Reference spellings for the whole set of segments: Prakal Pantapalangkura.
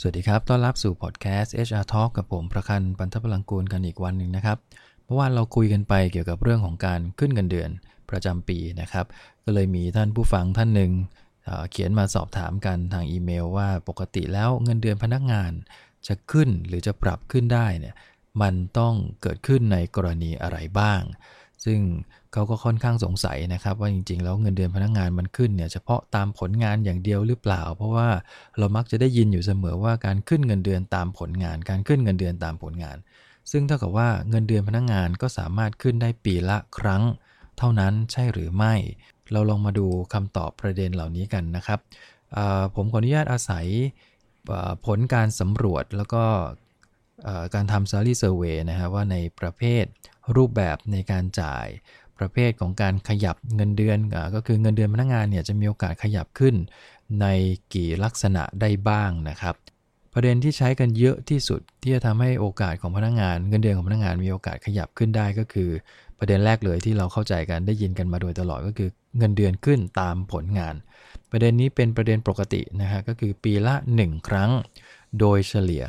สวัสดีครับต้อนรับสู่พอดแคสต์ HR Talk กับผมประคันต์ ปันธพลังกูลกันอีกวันหนึ่งนะครับเมื่อวานเราคุยกันไปเกี่ยวกับเรื่องของการขึ้นเงินเดือนประจำปีนะครับก็เลยมีท่านผู้ฟังท่านหนึ่งเขียนมาสอบถามกันทางอีเมลว่าปกติแล้วเงินเดือนพนักงานจะขึ้นหรือจะปรับขึ้นได้เนี่ยมันต้องเกิดขึ้นในกรณีอะไรบ้างซึ่งเขาก็ค่อนข้างสงสัยนะครับว่าจริงๆแล้วเงินเดือนพนักงานมันขึ้นเนี่ยเฉพาะตามผลงานอย่างเดียวหรือเปล่าเพราะว่าเรามักจะได้ยินอยู่เสมอว่าการขึ้นเงินเดือนตามผลงานการขึ้นเงินเดือนตามผลงานซึ่งเท่ากับว่าเงินเดือนพนักงานก็สามารถขึ้นได้ปีละครั้งเท่านั้นใช่หรือไม่เราลองมาดูคำตอบประเด็นเหล่านี้กันนะครับผมขออนุญาตอาศัยผลการสำรวจแล้วก็การทำ Salary Survey นะฮะว่าในประเภทรูปแบบในการจ่ายประเภทของการขยับเงินเดือนก็คือเงินเดือนพนักงานเนี่ยจะมีโอกาสขยับขึ้นในกี่ลักษณะได้บ้างนะครับประเด็นที่ใช้กันเยอะที่สุดที่จะทำให้โอกาสของพนักงานเงินเดือนของพนักงานมีโอกาสขยับขึ้นได้ก็คือประเด็นแรกเลยที่เราเข้าใจกันได้ยินกันมาโดยตลอดก็คือเงินเดือนขึ้นตามผลงานประเด็นนี้เป็นประเด็นปกตินะฮะก็คือปีละ1ครั้งโดยเฉลี่ย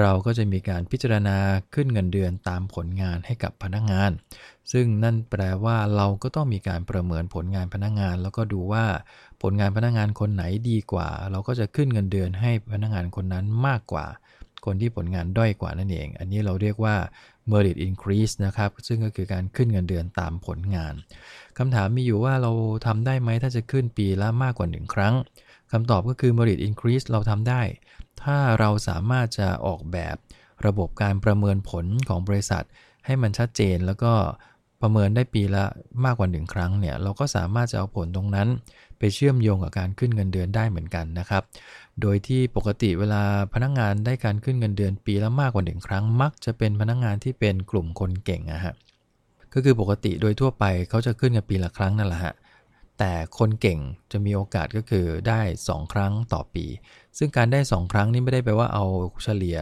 เราก็จะมีการพิจารณาขึ้นเงินเดือนตามผลงานให้กับพนักงานซึ่งนั่นแปลว่าเราก็ต้องมีการประเมินผลงานพนักงานแล้วก็ดูว่าผลงานพนักงานคนไหนดีกว่าเราก็จะขึ้นเงินเดือนให้พนักงานคนนั้นมากกว่าคนที่ผลงานด้อยกว่านั่นเองอันนี้เราเรียกว่า merit increase นะครับซึ่งก็คือการขึ้นเงินเดือนตามผลงานคำถามมีอยู่ว่าเราทำได้ไหมถ้าจะขึ้นปีละมากกว่า1ครั้งคำตอบก็คือ merit increase เราทำได้ถ้าเราสามารถจะออกแบบระบบการประเมินผลของบริษัทให้มันชัดเจนแล้วก็ประเมินได้ปีละมากกว่า1ครั้งเนี่ยเราก็สามารถจะเอาผลตรงนั้นไปเชื่อมโยงกับการขึ้นเงินเดือนได้เหมือนกันนะครับโดยที่ปกติเวลาพนักงานได้การขึ้นเงินเดือนปีละมากกว่า1ครั้งมักจะเป็นพนักงานที่เป็นกลุ่มคนเก่งนะฮะก็คือปกติโดยทั่วไปเขาจะขึ้นกันปีละครั้งนั่นแหละฮะแต่คนเก่งจะมีโอกาสก็คือได้2ครั้งต่อปีซึ่งการได้2ครั้งนี่ไม่ได้แปลว่าเอาเฉลี่ย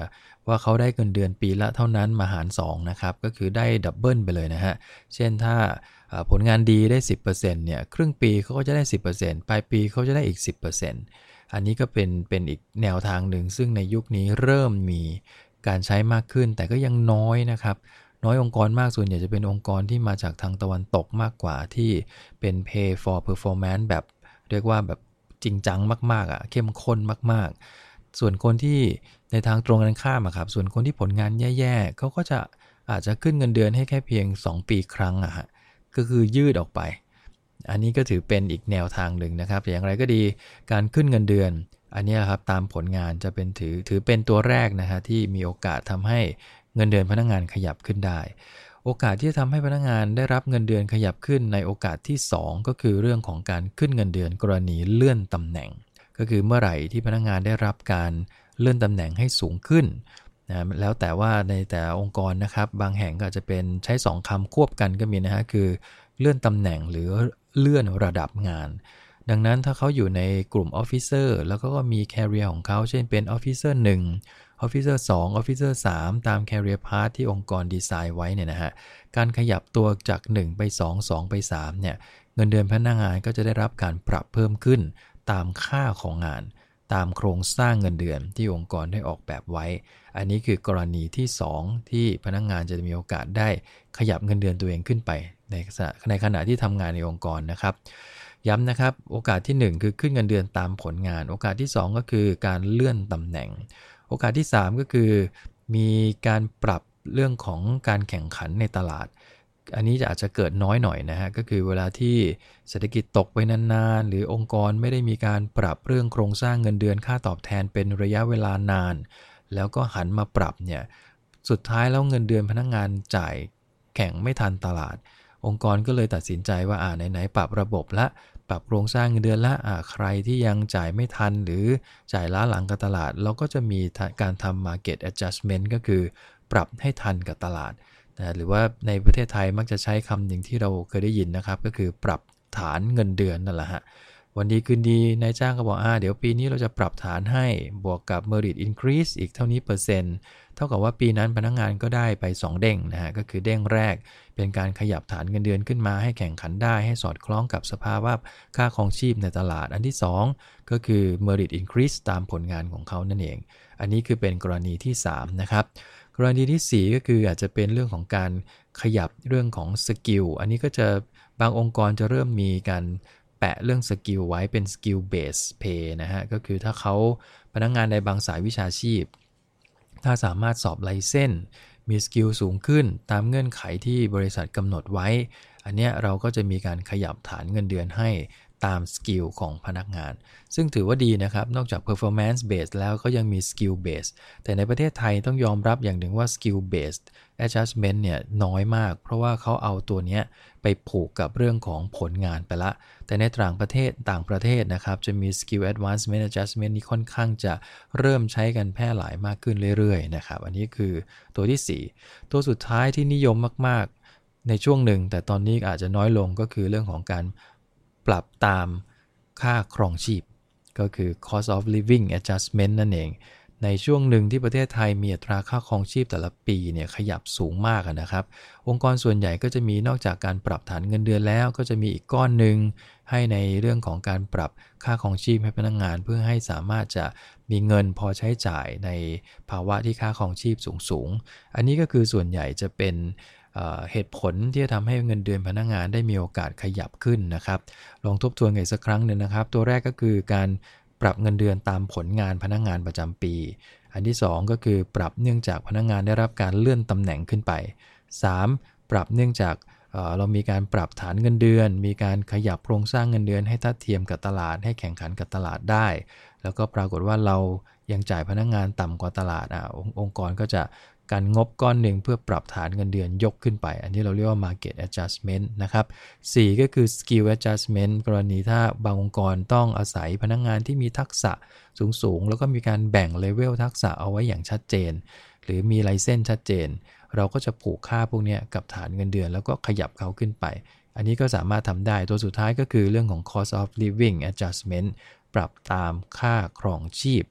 ว่าเขาได้เงินเดือนปีละเท่านั้นมาหาร2นะครับก็คือได้ดับเบิลไปเลยนะฮะเช่นถ้าผลงานดีได้ 10% เนี่ยครึ่งปีเขาก็จะได้ 10% ปลายปีเขาจะได้อีก 10% อันนี้ก็เป็นอีกแนวทางหนึ่งซึ่งในยุคนี้เริ่มมีการใช้มากขึ้นแต่ก็ยังน้อยนะครับน้อยองค์กรมากส่วนใหญ่จะเป็นองค์กรที่มาจากทางตะวันตกมากกว่าที่เป็น pay for performance แบบเรียกว่าแบบจริงจังมากๆอ่ะเข้มข้นมากๆส่วนคนที่ในทางตรงกันข้ามครับส่วนคนที่ผลงานแย่ๆเขาก็จะอาจจะขึ้นเงินเดือนให้แค่เพียง2ปีครั้งอ่ะฮะก็คือยืดออกไปอันนี้ก็ถือเป็นอีกแนวทางหนึ่งนะครับอย่างไรก็ดีการขึ้นเงินเดือนอันนี้ครับตามผลงานจะเป็นถือเป็นตัวแรกนะฮะที่มีโอกาสทำให้เงินเดือนพนักงานขยับขึ้นได้โอกาสที่จะทำให้พนักงานได้รับเงินเดือนขยับขึ้นในโอกาสที่2ก็คือเรื่องของการขึ้นเงินเดือนกรณีเลื่อนตำแหน่งก็คือเมื่อไหร่ที่พนักงานได้รับการเลื่อนตำแหน่งให้สูงขึ้นนะแล้วแต่ว่าในแต่องค์กรนะครับบางแห่งก็อาจจะเป็นใช้2คำควบกันก็มีนะฮะคือเลื่อนตำแหน่งหรือเลื่อนระดับงานดังนั้นถ้าเขาอยู่ในกลุ่มออฟฟิเซอร์แล้วก็มีแคเรียร์ของเขาเช่นเป็นออฟฟิเซอร์1ออฟฟิเซอร์2ออฟฟิเซอร์3ตาม Career Path ที่องค์กรดีไซน์ไว้เนี่ยนะฮะการขยับตัวจาก1ไป2 2ไป3เนี่ยเงินเดือนพนักงานก็จะได้รับการปรับเพิ่มขึ้นตามค่าของงานตามโครงสร้างเงินเดือนที่องค์กรได้ออกแบบไว้อันนี้คือกรณีที่2ที่พนักงานจะมีโอกาสได้ขยับเงินเดือนตัวเองขึ้นไปในขณะที่ทำงานในองค์กรนะครับย้ำนะครับโอกาสที่1คือขึ้นเงินเดือนตามผลงานโอกาสที่2ก็คือการเลื่อนตำแหน่งโอกาสที่3ก็คือมีการปรับเรื่องของการแข่งขันในตลาดอันนี้อาจจะเกิดน้อยหน่อยนะฮะก็คือเวลาที่เศรษฐกิจตกไปนานๆหรือองค์กรไม่ได้มีการปรับเรื่องโครงสร้างเงินเดือนค่าตอบแทนเป็นระยะเวลานานแล้วก็หันมาปรับเนี่ยสุดท้ายแล้วเงินเดือนพนักงานจ่ายแข่งไม่ทันตลาดองค์กรก็เลยตัดสินใจว่าไหนๆปรับระบบละปรับโครงสร้างเงินเดือนละใครที่ยังจ่ายไม่ทันหรือจ่ายล้าหลังกับตลาดเราก็จะมีการทำ market adjustment ก็คือปรับให้ทันกับตลาดนะหรือว่าในประเทศไทยมักจะใช้คำหนึ่งที่เราเคยได้ยินนะครับก็คือปรับฐานเงินเดือนนั่นแหละฮะ วันดีคืนดีนายจ้างก็บอกเดี๋ยวปีนี้เราจะปรับฐานให้บวกกับ merit increase อีกเท่านี้เปอร์เซ็นต์เท่ากับว่าปีนั้นพนักงานก็ได้ไป2เด้งนะฮะก็คือเด้งแรกเป็นการขยับฐานเงินเดือนขึ้นมาให้แข่งขันได้ให้สอดคล้องกับสภาวะค่าครองชีพในตลาดอันที่2ก็คือ merit increase ตามผลงานของเขานั่นเองอันนี้คือเป็นกรณีที่3นะครับกรณีที่4ก็คืออาจจะเป็นเรื่องของการขยับเรื่องของสกิลอันนี้ก็จะบางองค์กรจะเริ่มมีการแปะเรื่องสกิลไว้เป็นสกิลเบสเพย์นะฮะก็คือถ้าเขาพนักงานในบางสายวิชาชีพถ้าสามารถสอบไลเซนส์มีสกิลสูงขึ้นตามเงื่อนไขที่บริษัทกำหนดไว้อันเนี้ยเราก็จะมีการขยับฐานเงินเดือนให้ตามสกิลของพนักงานซึ่งถือว่าดีนะครับนอกจาก performance based แล้วก็ยังมี skill based แต่ในประเทศไทยต้องยอมรับอย่างหนึ่งว่า skill based adjustment เนี่ยน้อยมากเพราะว่าเขาเอาตัวเนี้ยไปผูกกับเรื่องของผลงานไปละแต่ในต่างประเทศนะครับจะมี skill advancement adjustment นี้ค่อนข้างจะเริ่มใช้กันแพร่หลายมากขึ้นเรื่อยๆนะครับอันนี้คือตัวที่4ตัวสุดท้ายที่นิยมมากๆในช่วงหนึ่งแต่ตอนนี้อาจจะน้อยลงก็คือเรื่องของการปรับตามค่าครองชีพก็คือ cost of living adjustment นั่นเองในช่วงหนึ่งที่ประเทศไทยมีอัตราค่าครองชีพแต่ละปีเนี่ยขยับสูงมากนะครับองค์กรส่วนใหญ่ก็จะมีนอกจากการปรับฐานเงินเดือนแล้วก็จะมีอีกก้อนหนึ่งให้ในเรื่องของการปรับค่าครองชีพให้พนักงานเพื่อให้สามารถจะมีเงินพอใช้จ่ายในภาวะที่ค่าครองชีพสูงๆอันนี้ก็คือส่วนใหญ่จะเป็นเหตุผลที่จะทำให้เงินเดือนพนักงานได้มีโอกาสขยับขึ้นนะครับลองทบทวนกันอีกสักครั้งหนึ่งนะครับตัวแรกก็คือการปรับเงินเดือนตามผลงานพนักงานประจำปีอันที่2ก็คือปรับเนื่องจากพนักงานได้รับการเลื่อนตำแหน่งขึ้นไป3ปรับเนื่องจากเรามีการปรับฐานเงินเดือนมีการขยับโครงสร้างเงินเดือนให้ทัดเทียมกับตลาดให้แข่งขันกับตลาดได้แล้วก็ปรากฏว่าเรายังจ่ายพนักงานต่ำกว่าตลาดองค์กรก็จะการงบก้อนหนึ่งเพื่อปรับฐานเงินเดือนยกขึ้นไปอันนี้เราเรียกว่า market adjustment นะครับ4ก็คือ skill adjustment กรณีถ้าบางองค์กรต้องอาศัยพนักงานที่มีทักษะสูงๆแล้วก็มีการแบ่งเลเวลทักษะเอาไว้อย่างชัดเจนหรือมีไลเซนส์ชัดเจนเราก็จะผูกค่าพวกนี้กับฐานเงินเดือนแล้วก็ขยับเขาขึ้นไปอันนี้ก็สามารถทำได้ตัวสุดท้ายก็คือเรื่องของ cost of living adjustment ปรับตามค่าครองชีพ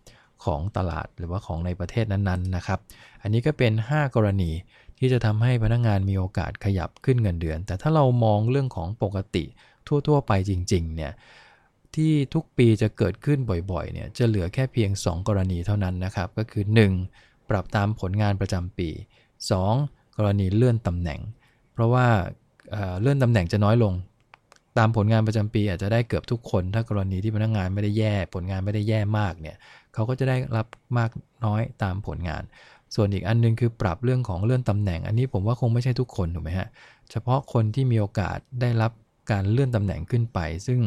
ของตลาดหรือว่าของในประเทศนั้นๆนะครับอันนี้ก็เป็น5กรณีที่จะทำให้พนักงานมีโอกาสขยับขึ้นเงินเดือนแต่ถ้าเรามองเรื่องของปกติทั่วๆไปจริงๆเนี่ยที่ทุกปีจะเกิดขึ้นบ่อยๆเนี่ยจะเหลือแค่เพียง2กรณีเท่านั้นนะครับก็คือ1ปรับตามผลงานประจำปี2กรณีเลื่อนตำแหน่งเพราะว่าเลื่อนตำแหน่งจะน้อยลงตามผลงานประจำปีอาจจะได้เกือบทุกคนถ้ากรณีที่พนักงานไม่ได้แย่ผลงานไม่ได้แย่มากเนี่ยเขาก็จะได้รับมากน้อยตามผลงานส่วนอีกอันนึงคือปรับเรื่องของเลื่อนตำแหน่งอันนี้ผมว่าคงไม่ใช่ทุกคนถูกไหมฮะเฉพาะคนที่มีโอกาสได้รับการเลื่อนตำแหน่งขึ้นไปซึ่ง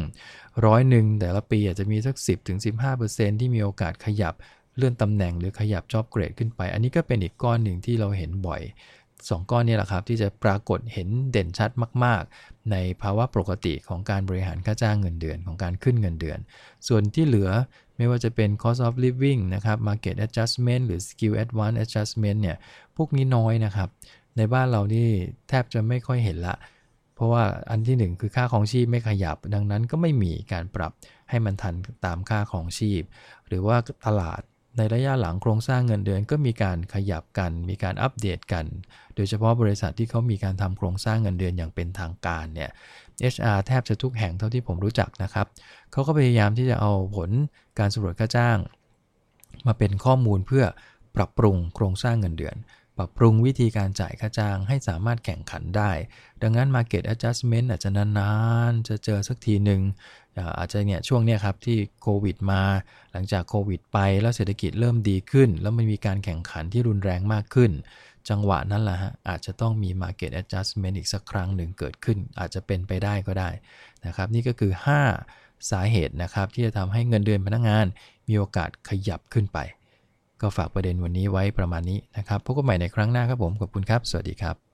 100แต่ละปีอาจจะมีสัก 10-15% ที่มีโอกาสขยับเลื่อนตำแหน่งหรือขยับ job grade ขึ้นไปอันนี้ก็เป็นอีกก้อนหนึ่งที่เราเห็นบ่อย2ก้อนนี้แหละครับที่จะปรากฏเห็นเด่นชัดมากๆในภาวะปกติของการบริหารค่าจ้างเงินเดือนของการขึ้นเงินเดือนส่วนที่เหลือไม่ว่าจะเป็น cost of living นะครับ market adjustment หรือ skill advance adjustment เนี่ยพวกนี้น้อยนะครับในบ้านเรานี่แทบจะไม่ค่อยเห็นละเพราะว่าอันที่1คือค่าครองชีพไม่ขยับดังนั้นก็ไม่มีการปรับให้มันทันตามค่าครองชีพหรือว่าตลาดในระยะหลังโครงสร้างเงินเดือนก็มีการขยับกันมีการอัปเดตกันโดยเฉพาะบริษัทที่เขามีการทำโครงสร้างเงินเดือนอย่างเป็นทางการเนี่ย HR แทบจะทุกแห่งเท่าที่ผมรู้จักนะครับเขาก็พยายามที่จะเอาผลการสำรวจค่าจ้างมาเป็นข้อมูลเพื่อปรับปรุงโครงสร้างเงินเดือนปรับปรุงวิธีการจ่ายค่าจ้างให้สามารถแข่งขันได้ดังนั้น market adjustment อาจจะนานๆจะเจอสักทีหนึ่งอาจจะเนี่ยช่วงนี้ครับที่โควิดมาหลังจากโควิดไปแล้วเศรษฐกิจเริ่มดีขึ้นแล้วมันมีการแข่งขันที่รุนแรงมากขึ้นจังหวะนั้นล่ะฮะอาจจะต้องมี market adjustment อีกสักครั้งหนึ่งเกิดขึ้นอาจจะเป็นไปได้ก็ได้นะครับนี่ก็คือ5สาเหตุนะครับที่จะทำให้เงินเดือนพนักงานมีโอกาสขยับขึ้นไปก็ฝากประเด็นวันนี้ไว้ประมาณนี้นะครับพบกันใหม่ในครั้งหน้าครับผมขอบคุณครับสวัสดีครับ